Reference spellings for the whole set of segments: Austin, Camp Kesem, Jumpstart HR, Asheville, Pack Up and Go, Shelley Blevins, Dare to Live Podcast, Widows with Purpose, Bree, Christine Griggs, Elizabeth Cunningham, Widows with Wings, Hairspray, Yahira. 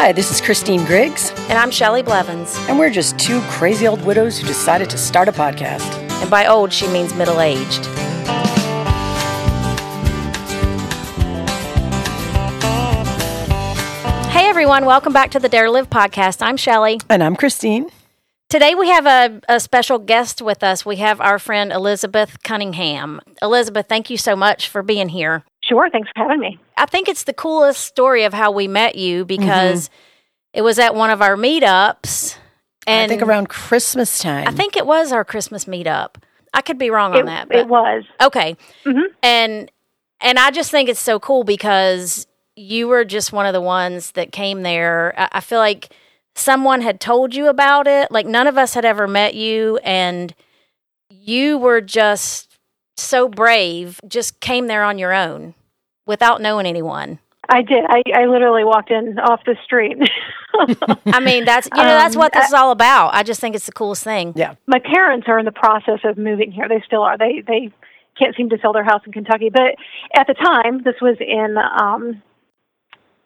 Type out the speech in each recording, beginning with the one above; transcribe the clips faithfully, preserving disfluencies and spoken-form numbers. Hi, this is Christine Griggs. And I'm Shelley Blevins. And we're just two crazy old widows who decided to start a podcast. And by old, she means middle-aged. Hey, everyone. Welcome back to the Dare Live podcast. I'm Shelley. And I'm Christine. Today we have a, a special guest with us. We have our friend Elizabeth Cunningham. Elizabeth, thank you so much for being here. Sure. Thanks for having me. I think it's the coolest story of how we met you because mm-hmm. It was at one of our meetups. And I think around Christmas time. I think it was our Christmas meetup. I could be wrong it, on that. But, it was. Okay. Mm-hmm. And and I just think it's so cool because you were just one of the ones that came there. I, I feel like someone had told you about it. Like none of us had ever met you, and you were just so brave, just came there on your own without knowing anyone. I did. I, I literally walked in off the street. I mean, that's, you know, that's what this is all about. I just think it's the coolest thing. Yeah. My parents are in the process of moving here. They still are. They, they can't seem to sell their house in Kentucky. But at the time, this was in um,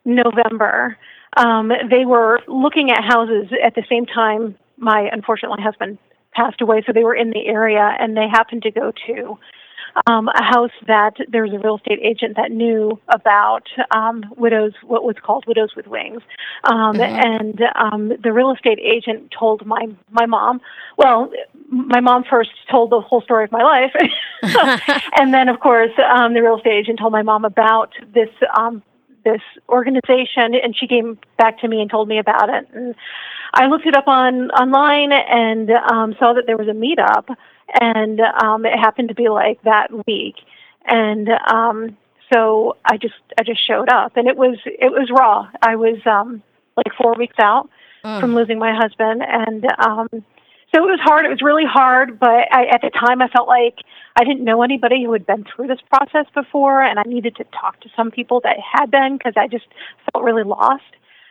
November, um, they were looking at houses at the same time my, unfortunately, husband passed away. So they were in the area, and they happened to go to Um, a house that there was a real estate agent that knew about um, widows, what was called Widows with Wings. Um, mm-hmm. And um, the real estate agent told my, my mom, well, my mom first told the whole story of my life. And then, of course, um, the real estate agent told my mom about this um, this organization, and she came back to me and told me about it. And I looked it up on online and um, saw that there was a meetup. And um, it happened to be like that week, and um, so I just I just showed up, and it was it was raw. I was um, like four weeks out mm. from losing my husband, and um, so it was hard. It was really hard, but I, at the time I felt like I didn't know anybody who had been through this process before, and I needed to talk to some people that had been because I just felt really lost.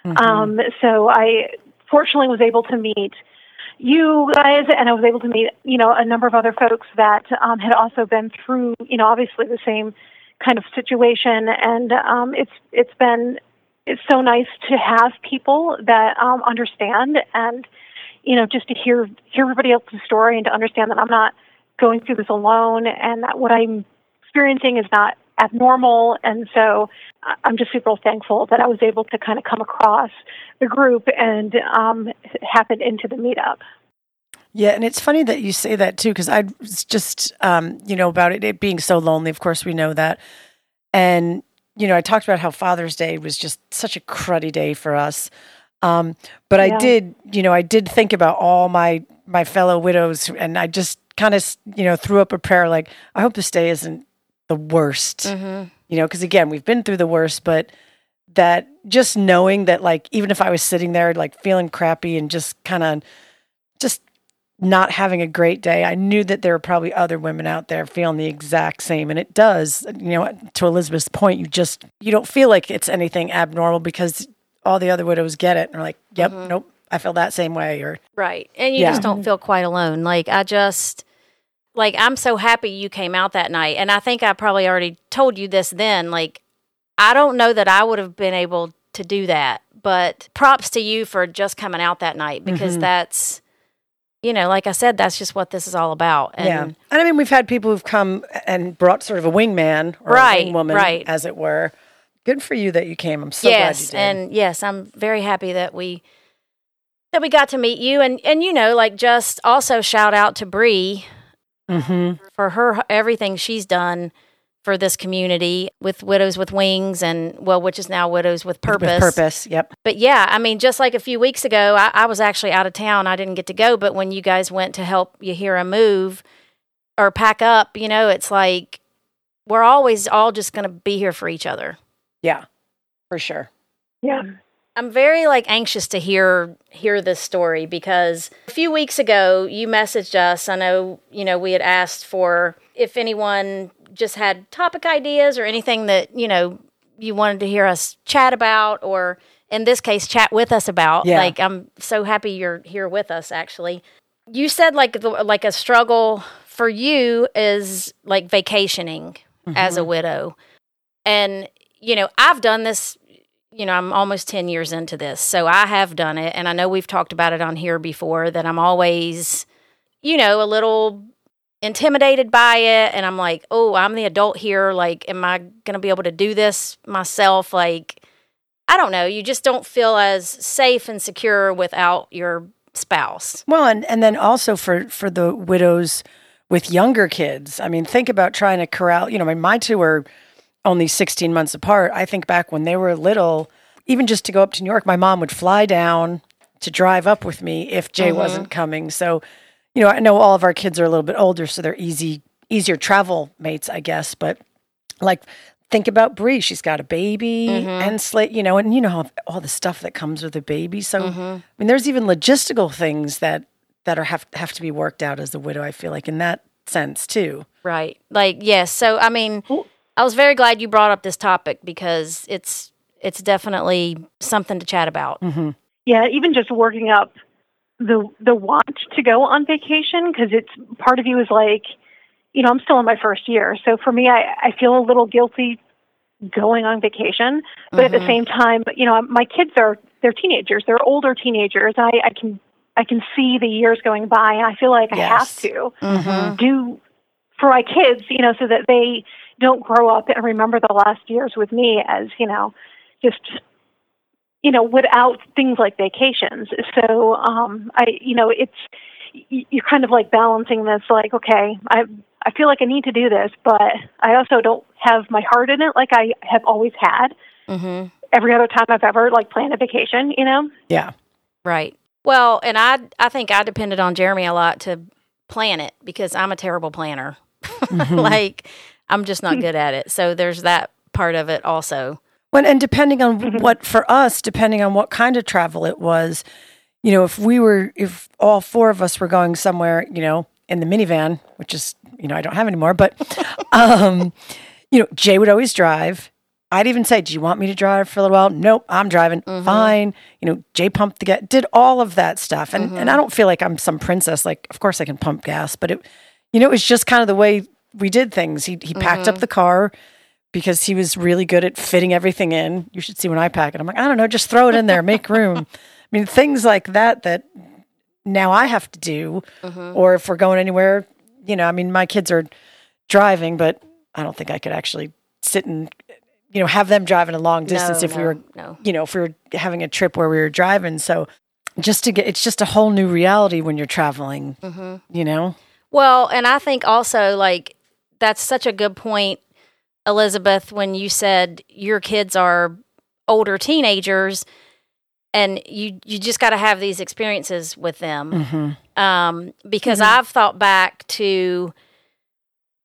Mm-hmm. Um, so I fortunately was able to meet you guys, and I was able to meet, you know, a number of other folks that um, had also been through, you know, obviously the same kind of situation, and um, it's it's been it's so nice to have people that um, understand, and you know, just to hear hear everybody else's story and to understand that I'm not going through this alone, and that what I'm experiencing is not abnormal. And so I'm just super thankful that I was able to kind of come across the group and um, happen into the meetup. Yeah, and it's funny that you say that too, because I was just, um, you know, about it, it being so lonely. Of course, we know that. And, you know, I talked about how Father's Day was just such a cruddy day for us. Um, but yeah. I did, you know, I did think about all my, my fellow widows, and I just kind of, you know, threw up a prayer like, I hope this day isn't the worst, mm-hmm. you know, because again, we've been through the worst, but that just knowing that, like, even if I was sitting there, like, feeling crappy and just kind of just not having a great day, I knew that there were probably other women out there feeling the exact same. And it does, you know, to Elizabeth's point, you just, you don't feel like it's anything abnormal because all the other widows get it and are like, yep, mm-hmm. nope, I feel that same way. Or, right. And you yeah. just don't feel quite alone. Like, I just, Like, I'm so happy you came out that night. And I think I probably already told you this then. Like, I don't know that I would have been able to do that. But props to you for just coming out that night because mm-hmm. that's, you know, like I said, that's just what this is all about. And, yeah. and I mean, we've had people who've come and brought sort of a wingman or right, a wingwoman, right. as it were. Good for you that you came. I'm so yes, glad you did. And yes, I'm very happy that we that we got to meet you. And, and you know, like, just also shout out to Bree. Mm-hmm. For her, everything she's done for this community with Widows with Wings and, well, which is now Widows with Purpose. With Purpose, yep. But yeah, I mean, just like a few weeks ago, I, I was actually out of town. I didn't get to go, but when you guys went to help Yahira move or pack up, you know, it's like we're always all just going to be here for each other. Yeah, for sure. Yeah. I'm very, like, anxious to hear hear this story because a few weeks ago you messaged us. I know, you know, we had asked for if anyone just had topic ideas or anything that, you know, you wanted to hear us chat about or, in this case, chat with us about. Yeah. Like, I'm so happy you're here with us, actually. You said, like, the, like a struggle for you is, like, vacationing mm-hmm. as a widow. And, you know, I've done this you know, I'm almost ten years into this, so I have done it. And I know we've talked about it on here before that I'm always, you know, a little intimidated by it. And I'm like, oh, I'm the adult here. Like, am I going to be able to do this myself? Like, I don't know. You just don't feel as safe and secure without your spouse. Well, and, and then also for, for the widows with younger kids, I mean, think about trying to corral, you know, I mean, my two are only sixteen months apart. I think back when they were little, even just to go up to New York, my mom would fly down to drive up with me if Jay mm-hmm. wasn't coming. So, you know, I know all of our kids are a little bit older, so they're easy, easier travel mates, I guess. But like, think about Bree. She's got a baby mm-hmm. and slate, you know, and you know all the stuff that comes with a baby. So, mm-hmm. I mean, there's even logistical things that that are have have to be worked out as a widow. I feel like in that sense too. Right. Like, yes. Yeah, so, I mean. Ooh. I was very glad you brought up this topic because it's it's definitely something to chat about. Mm-hmm. Yeah, even just working up the the want to go on vacation, because it's part of you is like, you know, I'm still in my first year. So for me, I, I feel a little guilty going on vacation. But mm-hmm. at the same time, you know, my kids are, they're teenagers. They're older teenagers. I, I can I can see the years going by, and I feel like yes. I have to mm-hmm. do for my kids, you know, so that they don't grow up and remember the last years with me as, you know, just, you know, without things like vacations. So, um, I, you know, it's, you're kind of like balancing this, like, okay, I I feel like I need to do this, but I also don't have my heart in it like I have always had mm-hmm. every other time I've ever like planned a vacation, you know? Yeah. Right. Well, and I, I think I depended on Jeremy a lot to plan it because I'm a terrible planner. Mm-hmm. Like, I'm just not good at it. So there's that part of it also. When, and depending on what, for us, depending on what kind of travel it was, you know, if we were, if all four of us were going somewhere, you know, in the minivan, which is, you know, I don't have anymore, but, um, you know, Jay would always drive. I'd even say, do you want me to drive for a little while? Nope, I'm driving. Mm-hmm. Fine. You know, Jay pumped the gas, did all of that stuff. And, mm-hmm. and I don't feel like I'm some princess. Like, of course I can pump gas, but it, you know, it was just kind of the way we did things. He he packed mm-hmm. up the car because he was really good at fitting everything in. You should see when I pack it. I'm like, I don't know, just throw it in there, make room. I mean, things like that that now I have to do. Mm-hmm. Or if we're going anywhere, you know, I mean, my kids are driving, but I don't think I could actually sit and, you know, have them driving a long distance no, if no, we were, no. you know, if we were having a trip where we were driving. So just to get, it's just a whole new reality when you're traveling, mm-hmm. you know? Well, and I think also like, that's such a good point, Elizabeth, when you said your kids are older teenagers and you, you just got to have these experiences with them. Mm-hmm. Um, because mm-hmm. I've thought back to,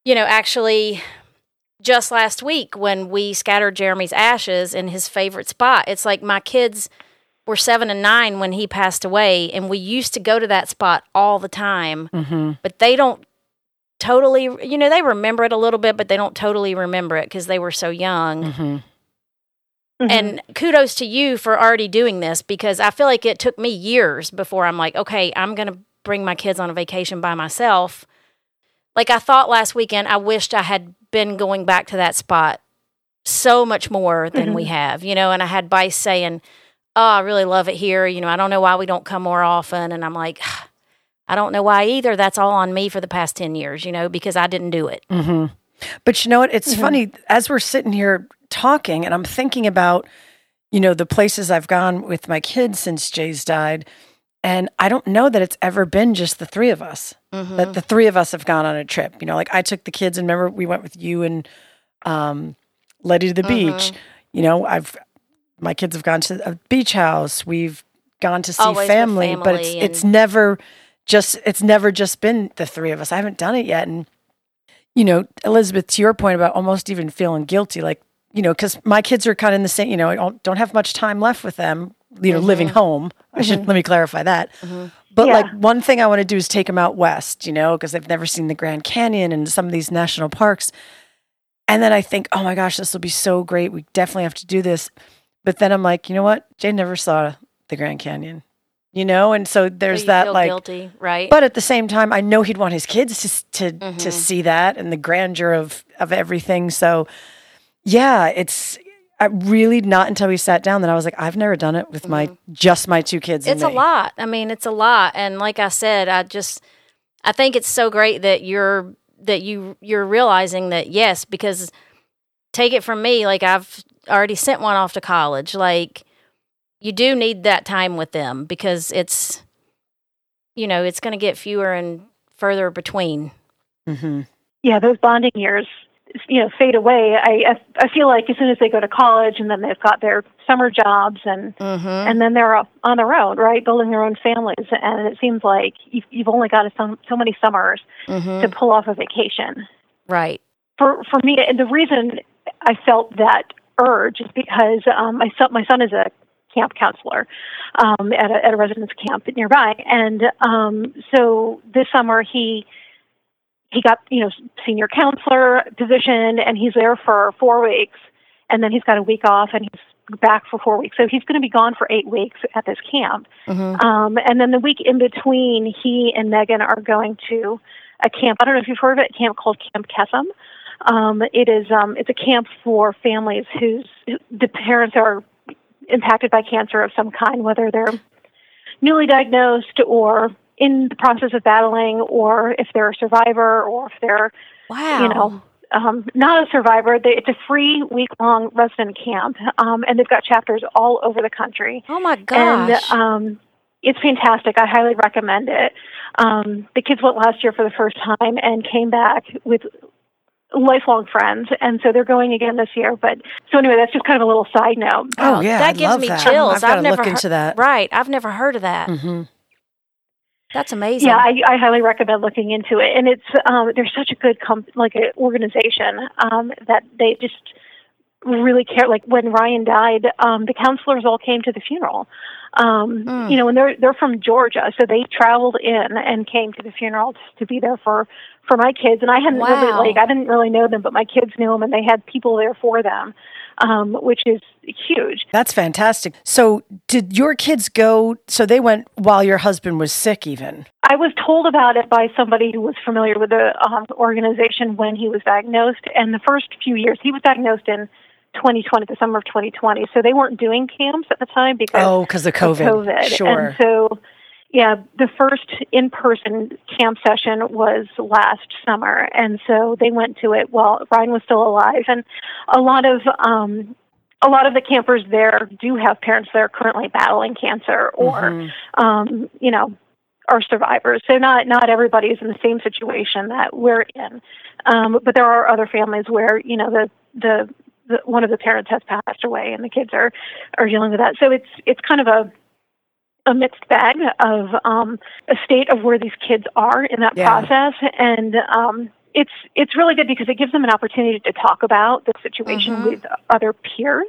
you know, actually just last week when we scattered Jeremy's ashes in his favorite spot, it's like my kids were seven and nine when he passed away, and we used to go to that spot all the time, mm-hmm. but they don't totally, you know, they remember it a little bit, but they don't totally remember it because they were so young. Mm-hmm. Mm-hmm. And kudos to you for already doing this, because I feel like it took me years before I'm like, okay, I'm going to bring my kids on a vacation by myself. Like I thought last weekend, I wished I had been going back to that spot so much more than mm-hmm. we have, you know, and I had Bice saying, oh, I really love it here. You know, I don't know why we don't come more often. And I'm like, I don't know why either. That's all on me for the past ten years, you know, because I didn't do it. Mm-hmm. But you know what? It's mm-hmm. funny, as we're sitting here talking and I'm thinking about, you know, the places I've gone with my kids since Jay's died. And I don't know that it's ever been just the three of us, mm-hmm. that the three of us have gone on a trip. You know, like I took the kids and remember we went with you and um, Letty to the mm-hmm. beach. You know, I've, my kids have gone to a beach house. We've gone to see family, family, but it's and- it's never... Just it's never just been the three of us. I haven't done it yet. And, you know, Elizabeth, to your point about almost even feeling guilty, like, you know, because my kids are kind of in the same, you know, I don't, don't have much time left with them, you know, mm-hmm. living home. I should, mm-hmm. let me clarify that. Mm-hmm. But yeah. like one thing I want to do is take them out west, you know, because they've never seen the Grand Canyon and some of these national parks. And then I think, oh my gosh, this will be so great. We definitely have to do this. But then I'm like, you know what? Jay never saw the Grand Canyon. You know, and so there's so you that feel like, guilty, right? But at the same time, I know he'd want his kids to to, mm-hmm. to see that and the grandeur of, of everything. So, yeah, it's I really not until we sat down that I was like, I've never done it with my, mm-hmm. just my two kids. It's and a lot. I mean, it's a lot. And like I said, I just, I think it's so great that you're, that you, you're realizing that, yes, because take it from me, like I've already sent one off to college. Like you do need that time with them because it's, you know, it's going to get fewer and further between. Mm-hmm. Yeah. Those bonding years, you know, fade away. I I feel like as soon as they go to college and then they've got their summer jobs and mm-hmm. and then they're on their own, right, building their own families. And it seems like you've, you've only got so, so many summers mm-hmm. to pull off a vacation. Right. For for me, and the reason I felt that urge is because um, my son, my son is a camp counselor um, at a, at a residence camp nearby, and um, so this summer he. He got, you know, senior counselor position, and he's there for four weeks, and then he's got a week off, and he's back for four weeks. So he's going to be gone for eight weeks at this camp. Mm-hmm. Um, and then the week in between, he and Megan are going to a camp. I don't know if you've heard of it, a camp called Camp Kesem. Um, it is, um, it's a camp for families whose the parents are impacted by cancer of some kind, whether they're newly diagnosed or in the process of battling, or if they're a survivor, or if they're, wow. you know, um, not a survivor. They, it's a free week-long resident camp, um, and they've got chapters all over the country. Oh, my gosh. And um, it's fantastic. I highly recommend it. Um, the kids went last year for the first time and came back with lifelong friends, and so they're going again this year. But so anyway, that's just kind of a little side note. Oh, yeah, That I gives love me that. chills. I've, I've never look he- into that. Right. I've never heard of that. Mm-hmm. That's amazing. Yeah, I, I highly recommend looking into it. And it's um, they're such a good comp- like an organization um, that they just really care. Like when Ryan died, um, the counselors all came to the funeral. Um, mm. You know, and they're they're from Georgia, so they traveled in and came to the funeral to be there for, for my kids. And I hadn't wow. really like I didn't really know them, but my kids knew them, and they had people there for them, um, which is huge. That's fantastic. So, did your kids go? So they went while your husband was sick, even. I was told about it by somebody who was familiar with the um, organization when he was diagnosed, and the first few years he was diagnosed in twenty twenty, the summer of twenty twenty. So they weren't doing camps at the time because oh, because of COVID. Of COVID. Sure. And so, yeah, the first in-person camp session was last summer, and so they went to it while Ryan was still alive. And a lot of um, a lot of the campers there do have parents that are currently battling cancer or, mm-hmm. um, you know, are survivors. So not not everybody is in the same situation that we're in, um, but there are other families where you know the the The, one of the parents has passed away, and the kids are, are dealing with that. So it's it's kind of a a mixed bag of um, a state of where these kids are in that yeah. process, and um, it's it's really good because it gives them an opportunity to talk about the situation mm-hmm. with other peers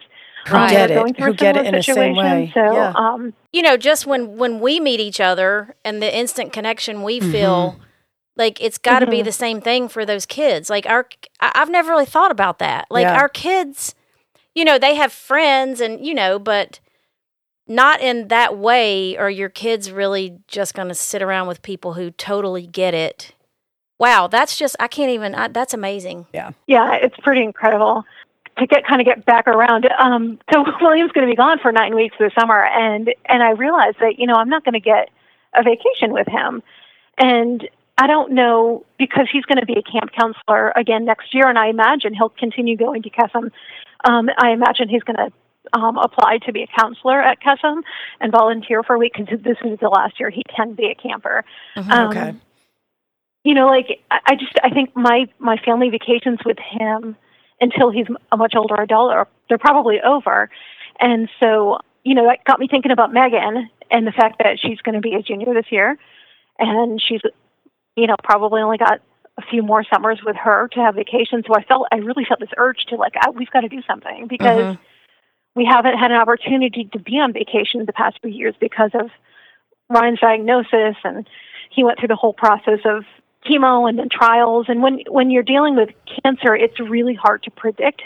right. who get it, who get it in the same way. So yeah. um, you know, just when when we meet each other and the instant connection we mm-hmm. feel, like it's got to mm-hmm. be the same thing for those kids. Like our, I've never really thought about that. Like yeah. our kids, you know, they have friends and, you know, but not in that way are your kids really just going to sit around with people who totally get it. Wow. That's just, I can't even, I, that's amazing. Yeah. Yeah. It's pretty incredible to get, kind of get back around. Um, so William's going to be gone for nine weeks this summer. And, and I realized that, you know, I'm not going to get a vacation with him. And I don't know, because he's going to be a camp counselor again next year, and I imagine he'll continue going to Kesem. Um, I imagine he's going to um, apply to be a counselor at Kesem and volunteer for a week, because this is the last year he can be a camper. Mm-hmm, um, okay. You know, like, I just, I think my, my family vacations with him until he's a much older adult, are, they're probably over. And so, you know, that got me thinking about Megan and the fact that she's going to be a junior this year, and she's... you know, probably only got a few more summers with her to have vacation. So I felt, I really felt this urge to like, I, we've got to do something because mm-hmm. we haven't had an opportunity to be on vacation the past few years because of Ryan's diagnosis. And he went through the whole process of chemo and then trials. And when, when you're dealing with cancer, it's really hard to predict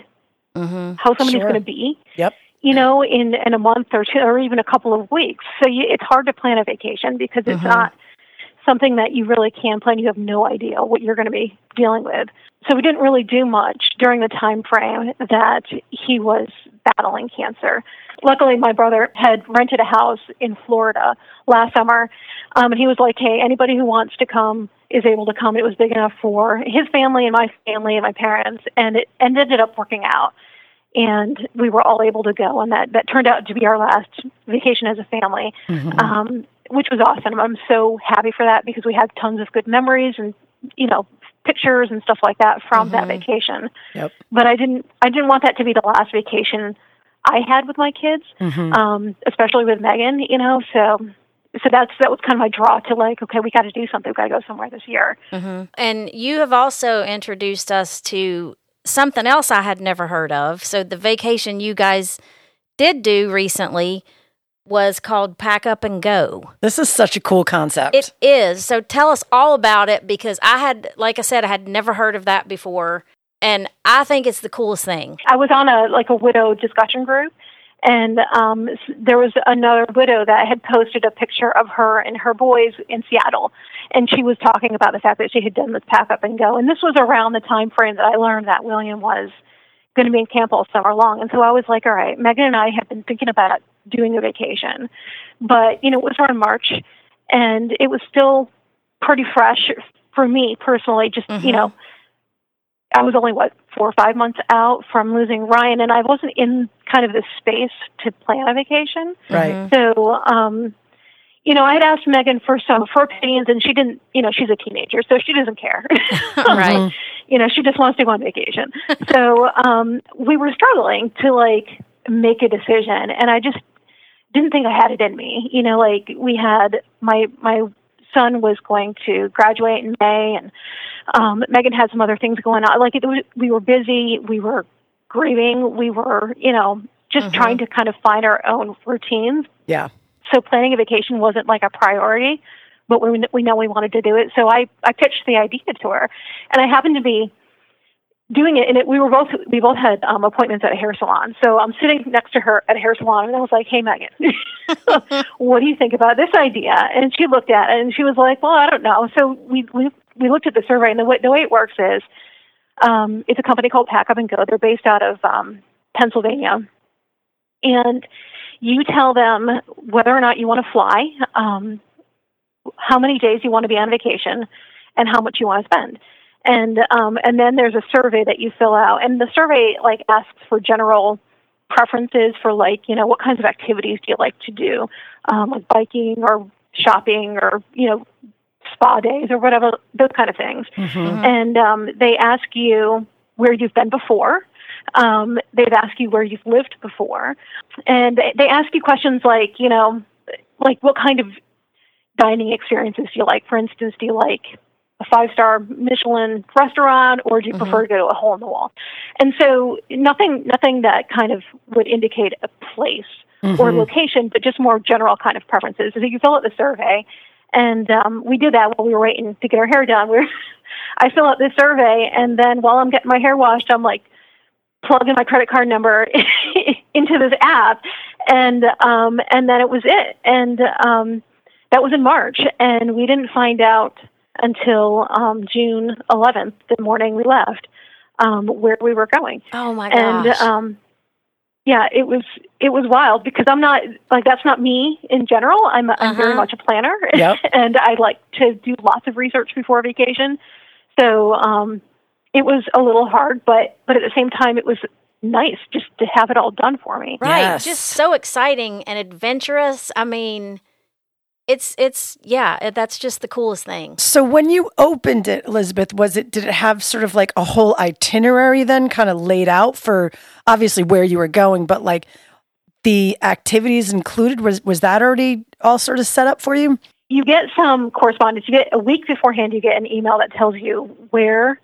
mm-hmm. how somebody's sure. going to be, yep. you know, in, in a month or two, or even a couple of weeks. So you, it's hard to plan a vacation because it's mm-hmm. not something that you really can plan. You have no idea what you're going to be dealing with. So we didn't really do much during the time frame that he was battling cancer. Luckily, my brother had rented a house in Florida last summer, um, and he was like, hey, anybody who wants to come is able to come. It was big enough for his family and my family and my parents, and it ended up working out. And we were all able to go, and that, that turned out to be our last vacation as a family, mm-hmm. um, which was awesome. I'm so happy for that because we had tons of good memories and, you know, pictures and stuff like that from mm-hmm. that vacation. Yep. But I didn't I didn't want that to be the last vacation I had with my kids, mm-hmm. um, especially with Megan, you know. So so that's that was kind of my draw to like, okay, we got to do something. We've got to go somewhere this year. Mm-hmm. And you have also introduced us to something else I had never heard of. So the vacation you guys did do recently was called Pack Up and Go. This is such a cool concept. It is. So tell us all about it because I had, like I said, I had never heard of that before. And I think it's the coolest thing. I was on a like a widow discussion group, and um, there was another widow that had posted a picture of her and her boys in Seattle. And she was talking about the fact that she had done this Pack Up and Go. And this was around the time frame that I learned that William was going to be in camp all summer long. And so I was like, all right, Megan and I have been thinking about doing a vacation. But, you know, it was around March, and it was still pretty fresh for me personally. Just, mm-hmm. you know, I was only, what, four or five months out from losing Ryan, and I wasn't in kind of this space to plan a vacation. Right. So, um, you know, I had asked Megan for some of her opinions, and she didn't, you know, she's a teenager, so she doesn't care. Right. You know, she just wants to go on vacation. So um, we were struggling to, like, make a decision, and I just didn't think I had it in me. You know, like, we had, my my son was going to graduate in May, and um, Megan had some other things going on. Like, it was, we were busy, we were grieving, we were, you know, just mm-hmm. trying to kind of find our own routines. Yeah. So planning a vacation wasn't like a priority, but we we know we wanted to do it. So I, I pitched the idea to her, and I happened to be doing it. And it, we were both we both had um, appointments at a hair salon. So I'm sitting next to her at a hair salon, and I was like, "Hey, Megan, what do you think about this idea?" And she looked at it, and she was like, "Well, I don't know." So we we, we looked at the survey, and the, the way it works is um, it's a company called Pack Up and Go. They're based out of um, Pennsylvania, and you tell them whether or not you want to fly, um, how many days you want to be on vacation, and how much you want to spend. And um, and then there's a survey that you fill out. And the survey, like, asks for general preferences for, like, you know, what kinds of activities do you like to do, um, like biking or shopping or, you know, spa days or whatever, those kind of things. Mm-hmm. And um, they ask you where you've been before. Um, they've asked you where you've lived before, and they, they ask you questions like, you know, like what kind of dining experiences do you like? For instance, do you like a five-star Michelin restaurant, or do you mm-hmm. prefer to go to a hole in the wall? And so nothing, nothing that kind of would indicate a place mm-hmm. or location, but just more general kind of preferences. So you fill out the survey, and um, we did that while we were waiting to get our hair done. We were I fill out this survey, and then while I'm getting my hair washed, I'm like, plug in my credit card number into this app, and um, and then it was it. And um, that was in March, and we didn't find out until um, June eleventh, the morning we left, um, where we were going. Oh my gosh! And um, yeah, it was it was wild because I'm not like that's not me in general. I'm uh-huh. I'm very much a planner, yep. and I like to do lots of research before vacation. So. Um, It was a little hard, but, but at the same time, it was nice just to have it all done for me. Right. Yes. Just so exciting and adventurous. I mean, it's, it's, yeah, that's just the coolest thing. So when you opened it, Elizabeth, was it, did it have sort of like a whole itinerary then kind of laid out for obviously where you were going, but like the activities included, was, was that already all sort of set up for you? You get some correspondence. You get a week beforehand, you get an email that tells you where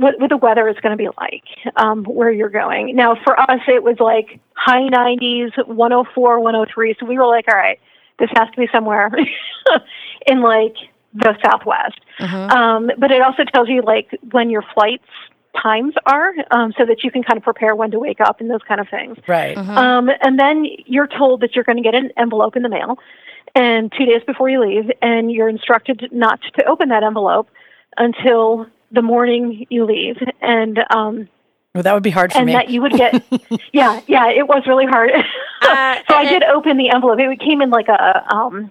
What, what the weather is going to be like, um, where you're going. Now, for us, it was like high nineties, one oh four, one oh three. So we were like, all right, this has to be somewhere in like the Southwest. Mm-hmm. Um, but it also tells you like when your flights times are, um, so that you can kind of prepare when to wake up and those kind of things. Right. Mm-hmm. Um, and then you're told that you're going to get an envelope in the mail. and two days before you leave, and you're instructed not to open that envelope until the morning you leave. And um, well, that would be hard for and me. And that you would get, yeah, yeah, it was really hard. Uh, so I did it, open the envelope. It came in like a um,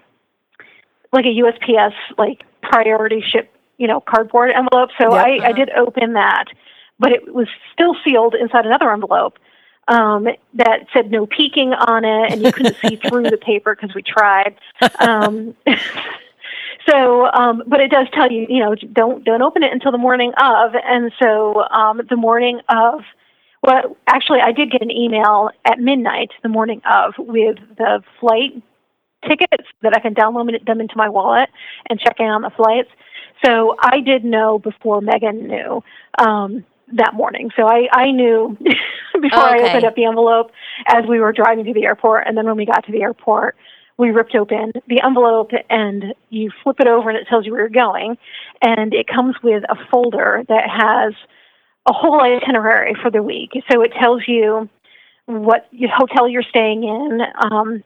like a U S P S like priority ship, you know, cardboard envelope. So yep, I, uh-huh. I did open that, but it was still sealed inside another envelope um, that said no peeking on it, and you couldn't see through the paper because we tried. Um, so, um, but it does tell you, you know, don't don't open it until the morning of. And so um, the morning of, well, actually, I did get an email at midnight the morning of with the flight tickets that I can download them into my wallet and check in on the flights. So I did know before Megan knew um, that morning. So I, I knew before oh, okay. I opened up the envelope as we were driving to the airport. And then when we got to the airport, we ripped open the envelope and you flip it over and it tells you where you're going. And it comes with a folder that has a whole itinerary for the week. So it tells you what hotel you're staying in. Um,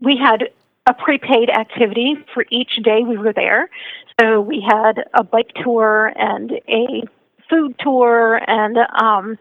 we had a prepaid activity for each day we were there. So we had a bike tour and a food tour and um,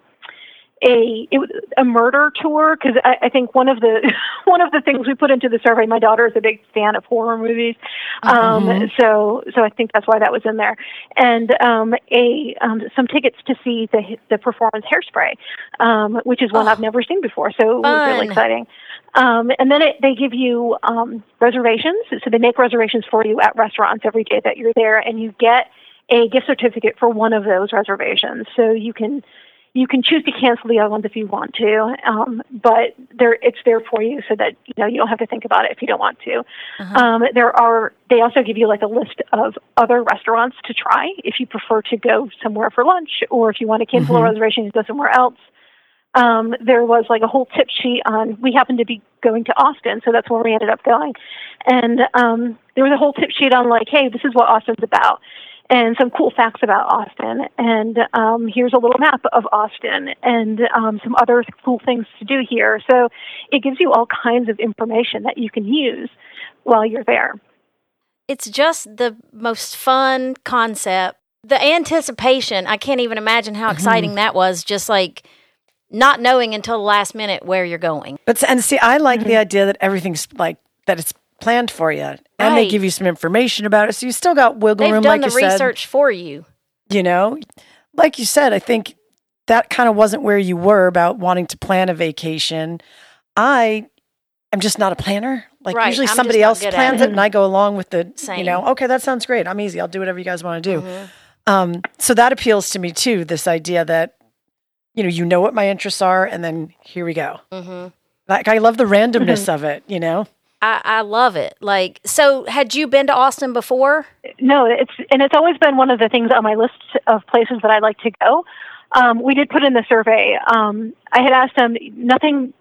a it, a murder tour, because I, I think one of the one of the things we put into the survey. My daughter is a big fan of horror movies, um, mm-hmm. so so I think that's why that was in there. And um, a um, some tickets to see the the performance Hairspray, um, which is one oh. I've never seen before. So it Fun. was really exciting. Um, and then it, they give you um, reservations, so they make reservations for you at restaurants every day that you're there, and you get a gift certificate for one of those reservations. So you can you can choose to cancel the other ones if you want to, um, but there it's there for you so that you know you don't have to think about it if you don't want to. Uh-huh. Um, there are they also give you like a list of other restaurants to try if you prefer to go somewhere for lunch or if you want to cancel mm-hmm. a reservation and go somewhere else. Um, there was like a whole tip sheet on, we happened to be going to Austin, so that's where we ended up going. And um, there was a whole tip sheet on like, hey, this is what Austin's about, and some cool facts about Austin. And um, here's a little map of Austin and um, some other cool things to do here. So it gives you all kinds of information that you can use while you're there. It's just the most fun concept. The anticipation, I can't even imagine how exciting mm-hmm. that was, just like not knowing until the last minute where you're going. But and see, I like mm-hmm. the idea that everything's like that it's planned for you, and right. they give you some information about it, so you still got wiggle They've room. Like you said, they've done the research for you. You know, like you said, I think that kind of wasn't where you were about wanting to plan a vacation. I am just not a planner. Like right. usually I'm somebody else plans it. it, and I go along with the. Same. You know, okay, that sounds great. I'm easy. I'll do whatever you guys want to do. Mm-hmm. Um, so that appeals to me too. This idea that. You know, you know what my interests are, and then here we go. Mm-hmm. Like, I love the randomness mm-hmm. of it, you know? I, I love it. Like, so had you been to Austin before? No, it's and it's always been one of the things on my list of places that I like to go. Um, we did put in the survey. Um, I had asked them nothing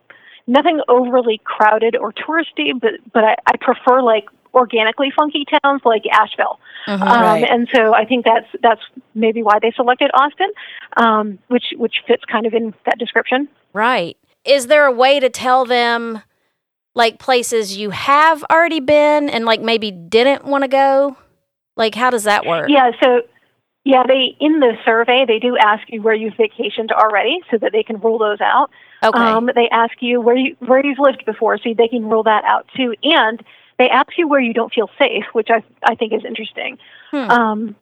nothing overly crowded or touristy, but, but I, I prefer, like, organically funky towns like Asheville. Mm-hmm, um, right. And so I think that's that's maybe why they selected Austin, um, which which fits kind of in that description. Right. Is there a way to tell them, like, places you have already been and, like, maybe didn't want to go? Like, how does that work? Yeah, so, yeah, they in the survey, they do ask you where you've vacationed already so that they can rule those out. Okay. Um, they ask you where, you where you've lived before so they can rule that out, too. And they ask you where you don't feel safe, which I I think is interesting. Hmm. Um,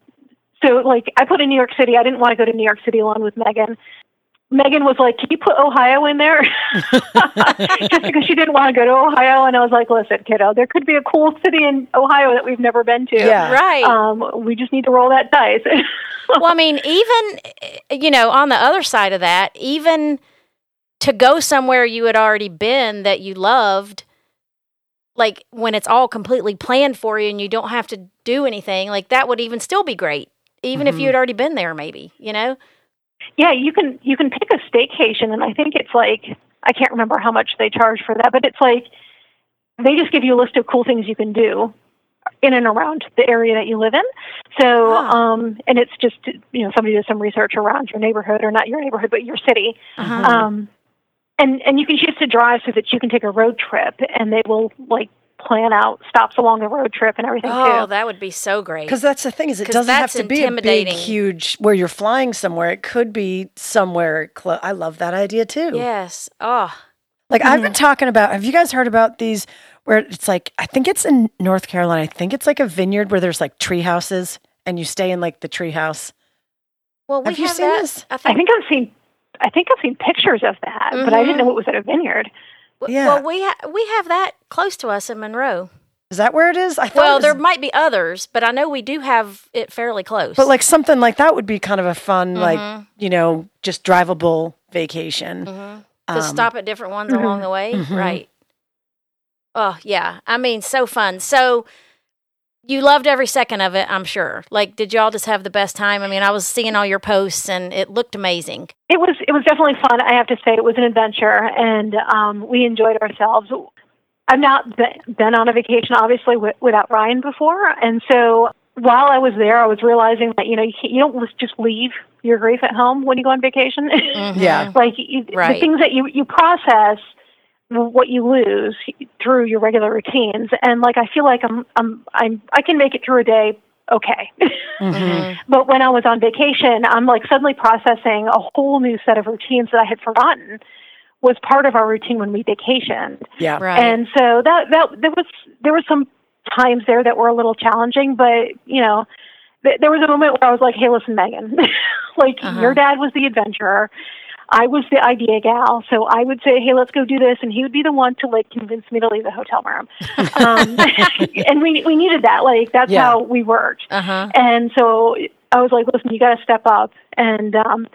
so, like, I put in New York City. I didn't want to go to New York City alone with Megan. Megan was like, can you put Ohio in there? Just because she didn't want to go to Ohio. And I was like, listen, kiddo, there could be a cool city in Ohio that we've never been to. Yeah. Right. Um, we just need to roll that dice. Well, I mean, even, you know, on the other side of that, even to go somewhere you had already been that you loved, like, when it's all completely planned for you and you don't have to do anything, like, that would even still be great, even mm-hmm. if you had already been there, maybe, you know? Yeah, you can you can pick a staycation, and I think it's like, I can't remember how much they charge for that, but it's like, they just give you a list of cool things you can do in and around the area that you live in. So, huh. um, and it's just, you know, somebody does some research around your neighborhood, or not your neighborhood, but your city. Uh-huh. Um And and you can choose to drive so that you can take a road trip, and they will, like, plan out stops along the road trip and everything, oh, too. Oh, that would be so great. Because that's the thing, is it doesn't have to be a big, huge, where you're flying somewhere. It could be somewhere close. I love that idea, too. Yes. Oh. Like, mm-hmm. I've been talking about, have you guys heard about these, where it's like, I think it's in North Carolina, I think it's like a vineyard where there's like tree houses, and you stay in like the tree house. Well, we have, you have seen that, this? I think, I think I've seen, I think I've seen pictures of that, mm-hmm. but I didn't know it was at a vineyard. W- yeah. Well, we ha- we have that close to us in Monroe. Is that where it is? I thought well, it was... there might be others, but I know we do have it fairly close. But like something like that would be kind of a fun, mm-hmm. like, you know, just drivable vacation. Mm-hmm. To stop at different ones mm-hmm. along the way. Mm-hmm. Right. Oh, yeah. I mean, so fun. So you loved every second of it, I'm sure. Like, did y'all just have the best time? I mean, I was seeing all your posts, and it looked amazing. It was it was definitely fun. I have to say, it was an adventure, and um, we enjoyed ourselves. I've not been on a vacation, obviously, w- without Ryan before. And so while I was there, I was realizing that, you know, you, can't, you don't just leave your grief at home when you go on vacation. Mm-hmm. Yeah. Like, you, right. the things that you, you process, what you lose through your regular routines. And like, I feel like I'm, I'm, I'm, I can make it through a day. Okay. Mm-hmm. But when I was on vacation, I'm like suddenly processing a whole new set of routines that I had forgotten was part of our routine when we vacationed. Yeah. Right. And so that, that, there was, there was some times there that were a little challenging, but you know, th- there was a moment where I was like, hey, listen, Megan, like uh-huh. your dad was the adventurer. I was the idea gal, so I would say, hey, let's go do this, and he would be the one to, like, convince me to leave the hotel room. Um, and we we needed that. Like, that's yeah. how we worked. Uh-huh. And so I was like, listen, you got to step up and um,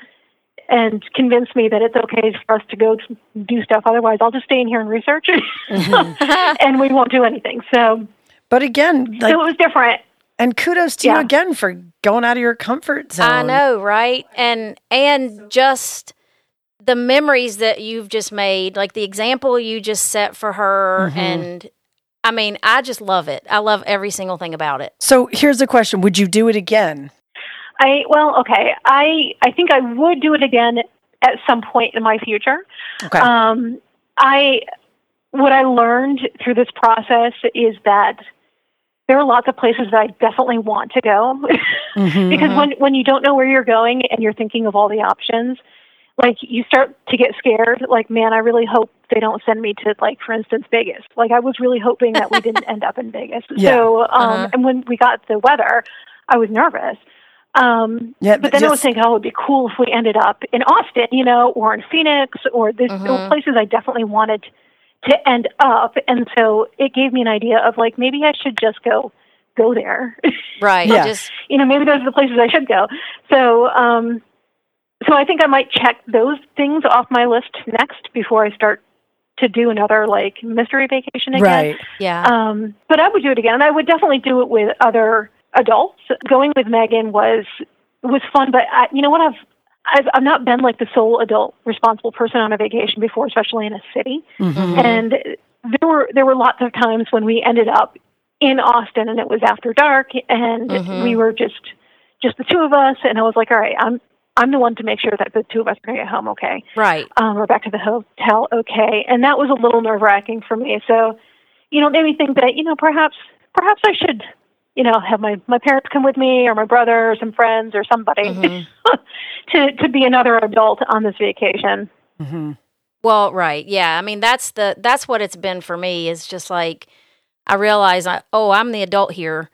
and convince me that it's okay for us to go do stuff. Otherwise, I'll just stay in here and research it, mm-hmm. and we won't do anything. So, But again, like, so it was different. And kudos to yeah. you again for going out of your comfort zone. I know, right? And And just... the memories that you've just made, like the example you just set for her. Mm-hmm. And I mean, I just love it. I love every single thing about it. So here's the question. Would you do it again? I, well, okay. I, I think I would do it again at some point in my future. Okay. Um, I, what I learned through this process is that there are lots of places that I definitely want to go mm-hmm, because mm-hmm. when, when you don't know where you're going and you're thinking of all the options, like, you start to get scared, like, man, I really hope they don't send me to, like, for instance, Vegas. Like, I was really hoping that we didn't end up in Vegas. Yeah. So, um, uh-huh. and when we got the weather, I was nervous. Um, yeah, but, but then just... I was thinking, oh, it would be cool if we ended up in Austin, you know, or in Phoenix, or this, uh-huh. there were places I definitely wanted to end up. And so it gave me an idea of, like, maybe I should just go go there. Right. Yeah. Just... you know, maybe those are the places I should go. So, um So I think I might check those things off my list next before I start to do another, like, mystery vacation again. Right, yeah. Um, but I would do it again. I would definitely do it with other adults. Going with Megan was was fun, but I, you know what? I've, I've I've not been, like, the sole adult responsible person on a vacation before, especially in a city. Mm-hmm. And there were there were lots of times when we ended up in Austin, and it was after dark, and mm-hmm. we were just just the two of us, and I was like, all right, I'm... I'm the one to make sure that the two of us are going to get home okay. Right. Um, we're back to the hotel okay. And that was a little nerve-wracking for me. So, you know, it made me think that, you know, perhaps perhaps I should, you know, have my, my parents come with me, or my brother, or some friends, or somebody mm-hmm. to, to be another adult on this vacation. Mm-hmm. Well, right. Yeah. I mean, that's the that's what it's been for me. It's just like I realize, I, oh, I'm the adult here.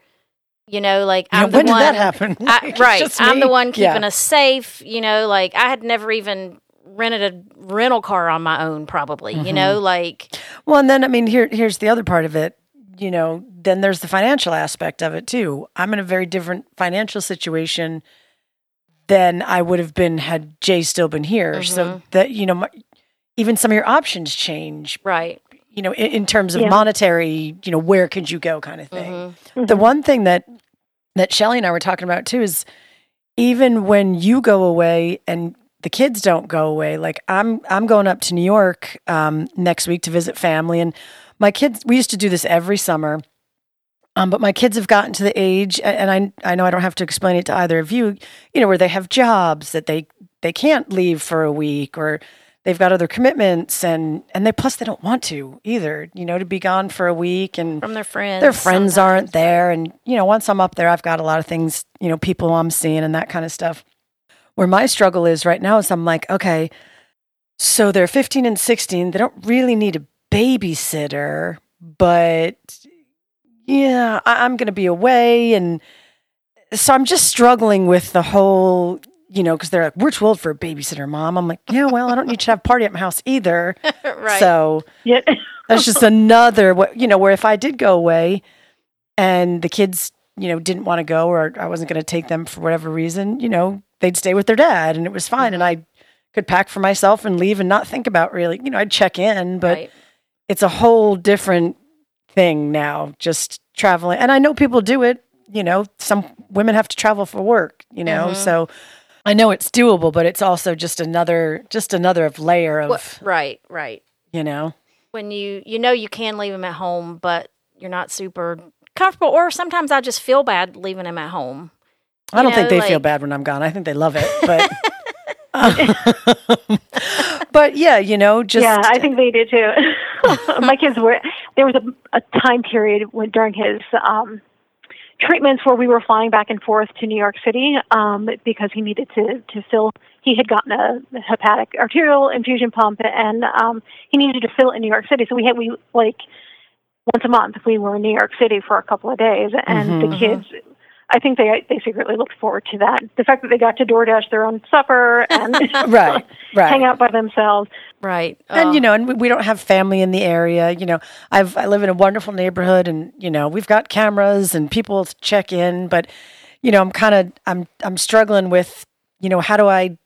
You know, like, I'm yeah, when the one, did that happen? I, right, I'm the one keeping yeah. us safe, you know, like, I had never even rented a rental car on my own, probably, mm-hmm. you know, like. Well, and then, I mean, here, here's the other part of it, you know, then there's the financial aspect of it, too. I'm in a very different financial situation than I would have been had Jay still been here, mm-hmm. so that, you know, my, even some of your options change. Right. You know, in, in terms of yeah. monetary, you know, where could you go kind of thing. Mm-hmm. Mm-hmm. The one thing that that Shelley and I were talking about, too, is even when you go away and the kids don't go away, like I'm I'm going up to New York um, next week to visit family. And my kids, we used to do this every summer, um, but my kids have gotten to the age, and I I know I don't have to explain it to either of you, you know, where they have jobs that they, they can't leave for a week, or they've got other commitments, and, and they, plus they don't want to either, you know, to be gone for a week and from their friends, their friends sometimes. Aren't there. And, you know, once I'm up there, I've got a lot of things, you know, people I'm seeing and that kind of stuff. Where my struggle is right now is I'm like, okay, so they're fifteen and sixteen. They don't really need a babysitter, but yeah, I- I'm going to be away. And so I'm just struggling with the whole, you know, because they're like, we're too old for a babysitter, Mom. I'm like, yeah, well, I don't need you to have a party at my house either. Right. So yeah. That's just another, you know, where if I did go away and the kids, you know, didn't want to go, or I wasn't going to take them for whatever reason, you know, they'd stay with their dad and it was fine. Mm-hmm. And I could pack for myself and leave and not think about really, you know, I'd check in, but right. It's a whole different thing now, just traveling. And I know people do it, you know, some women have to travel for work, you know, mm-hmm. So I know it's doable, but it's also just another, just another of layer of. Well, right, right. You know, when you, you know, you can leave them at home, but you're not super comfortable, or sometimes I just feel bad leaving them at home. You I don't know, think they like, feel bad when I'm gone. I think they love it, but, um, but yeah, you know, just yeah, I think they do too. My kids were. There was a, a time period when during his um, treatments where we were flying back and forth to New York City um, because he needed to to fill. He had gotten a hepatic arterial infusion pump, and um, he needed to fill in New York City. So we had we like once a month we were in New York City for a couple of days, and mm-hmm, the kids. Mm-hmm. I think they they secretly looked forward to that. The fact that they got to DoorDash their own supper and right, right. hang out by themselves. Right. And, oh. you know, and we don't have family in the area. You know, I've, I live in a wonderful neighborhood and, you know, we've got cameras and people to check in. But, you know, I'm kind of, I'm I'm struggling with, you know, how do I,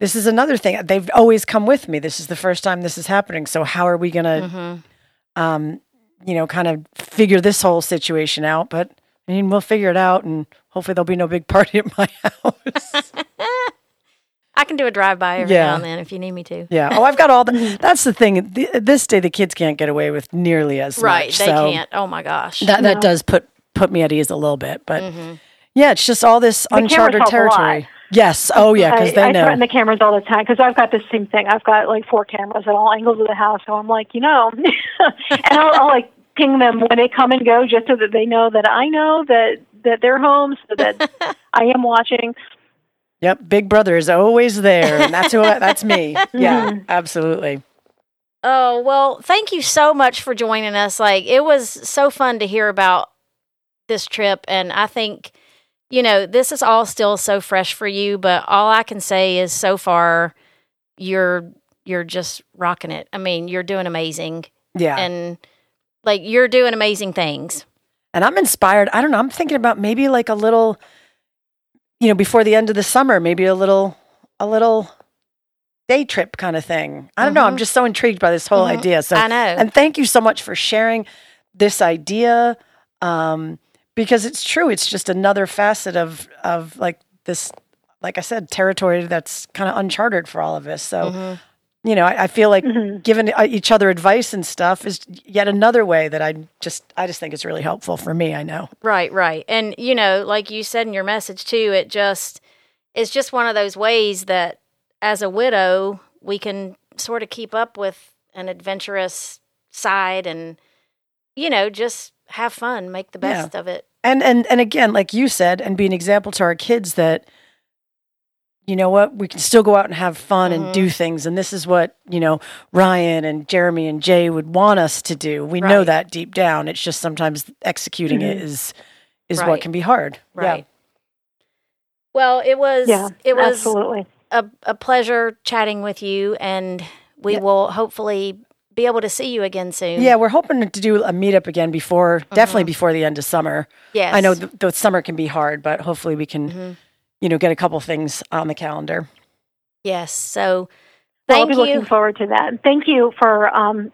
this is another thing. They've always come with me. This is the first time this is happening. So how are we going to, mm-hmm. um, you know, kind of figure this whole situation out? But. I mean, we'll figure it out, and hopefully there'll be no big party at my house. I can do a drive-by every yeah. now and then if you need me to. Yeah. Oh, I've got all the – that's the thing. The, this day, the kids can't get away with nearly as right, much. Right, they so can't. Oh, my gosh. That no. that does put, put me at ease a little bit. But, mm-hmm. yeah, it's just all this the uncharted territory. Yes. Oh, yeah, because they I know. I threaten the cameras all the time because I've got the same thing. I've got, like, four cameras at all angles of the house, so I'm like, you know. And I'll, I'll, like – them when they come and go, just so that they know that I know that, that they're home, so that I am watching. Yep, Big Brother is always there, and that's who I, that's me. Yeah, mm-hmm. Absolutely. Oh well, thank you so much for joining us. Like it was so fun to hear about this trip, and I think you know this is all still so fresh for you. But all I can say is, so far, you're you're just rocking it. I mean, you're doing amazing. Yeah, and. Like, you're doing amazing things. And I'm inspired. I don't know. I'm thinking about maybe like a little, you know, before the end of the summer, maybe a little a little day trip kind of thing. I don't mm-hmm. know. I'm just so intrigued by this whole mm-hmm. idea. So, I know. And thank you so much for sharing this idea um, because it's true. It's just another facet of, of like this, like I said, territory that's kind of uncharted for all of us. So, mm-hmm. You know, I, I feel like mm-hmm. giving each other advice and stuff is yet another way that I just, I just think it's really helpful for me. I know. Right, right, and you know, like you said in your message too, it just, it's just one of those ways that as a widow we can sort of keep up with an adventurous side and you know just have fun, make the best yeah. of it, and and and again, like you said, and be an example to our kids that. You know what, we can still go out and have fun mm-hmm. and do things. And this is what, you know, Ryan and Jeremy and Jay would want us to do. We right. know that deep down. It's just sometimes executing mm-hmm. it is is right. what can be hard. Right. Yeah. Well, it was yeah, it was absolutely. A, a pleasure chatting with you, and we yeah. will hopefully be able to see you again soon. Yeah, we're hoping to do a meetup again before, mm-hmm. definitely before the end of summer. Yes. I know the, the summer can be hard, but hopefully we can... Mm-hmm. you know, get a couple things on the calendar. Yes. So thank well, I'll be you. Looking forward to that. Thank you for um,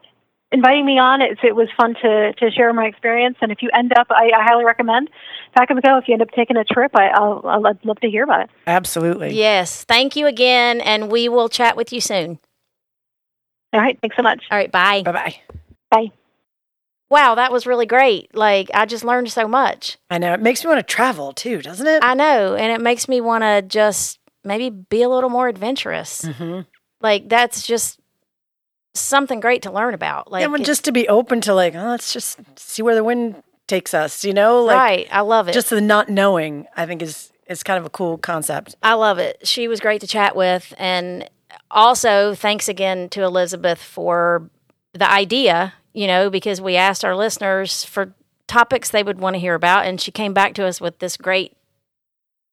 inviting me on. It's, it was fun to, to share my experience. And if you end up, I, I highly recommend Pack Up and Go. If you end up taking a trip, I, I'll, I'll, I'd love to hear about it. Absolutely. Yes. Thank you again. And we will chat with you soon. All right. Thanks so much. All right. Bye. Bye-bye. Bye. Wow, that was really great. Like, I just learned so much. I know. It makes me want to travel, too, doesn't it? I know. And it makes me want to just maybe be a little more adventurous. Mm-hmm. Like, that's just something great to learn about. Like, yeah, just to be open to like, oh, let's just see where the wind takes us, you know? Like, right. I love it. Just the not knowing, I think, is is kind of a cool concept. I love it. She was great to chat with. And also, thanks again to Elizabeth for the idea, you know, because we asked our listeners for topics they would want to hear about, and she came back to us with this great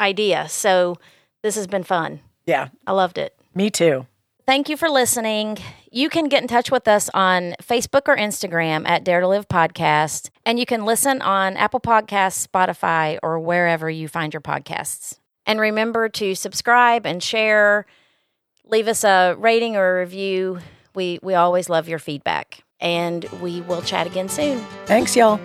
idea. So this has been fun. Yeah. I loved it. Me too. Thank you for listening. You can get in touch with us on Facebook or Instagram at Dare to Live Podcast, and you can listen on Apple Podcasts, Spotify, or wherever you find your podcasts. And remember to subscribe and share. Leave us a rating or a review. We, we always love your feedback, and we will chat again soon. Thanks, y'all.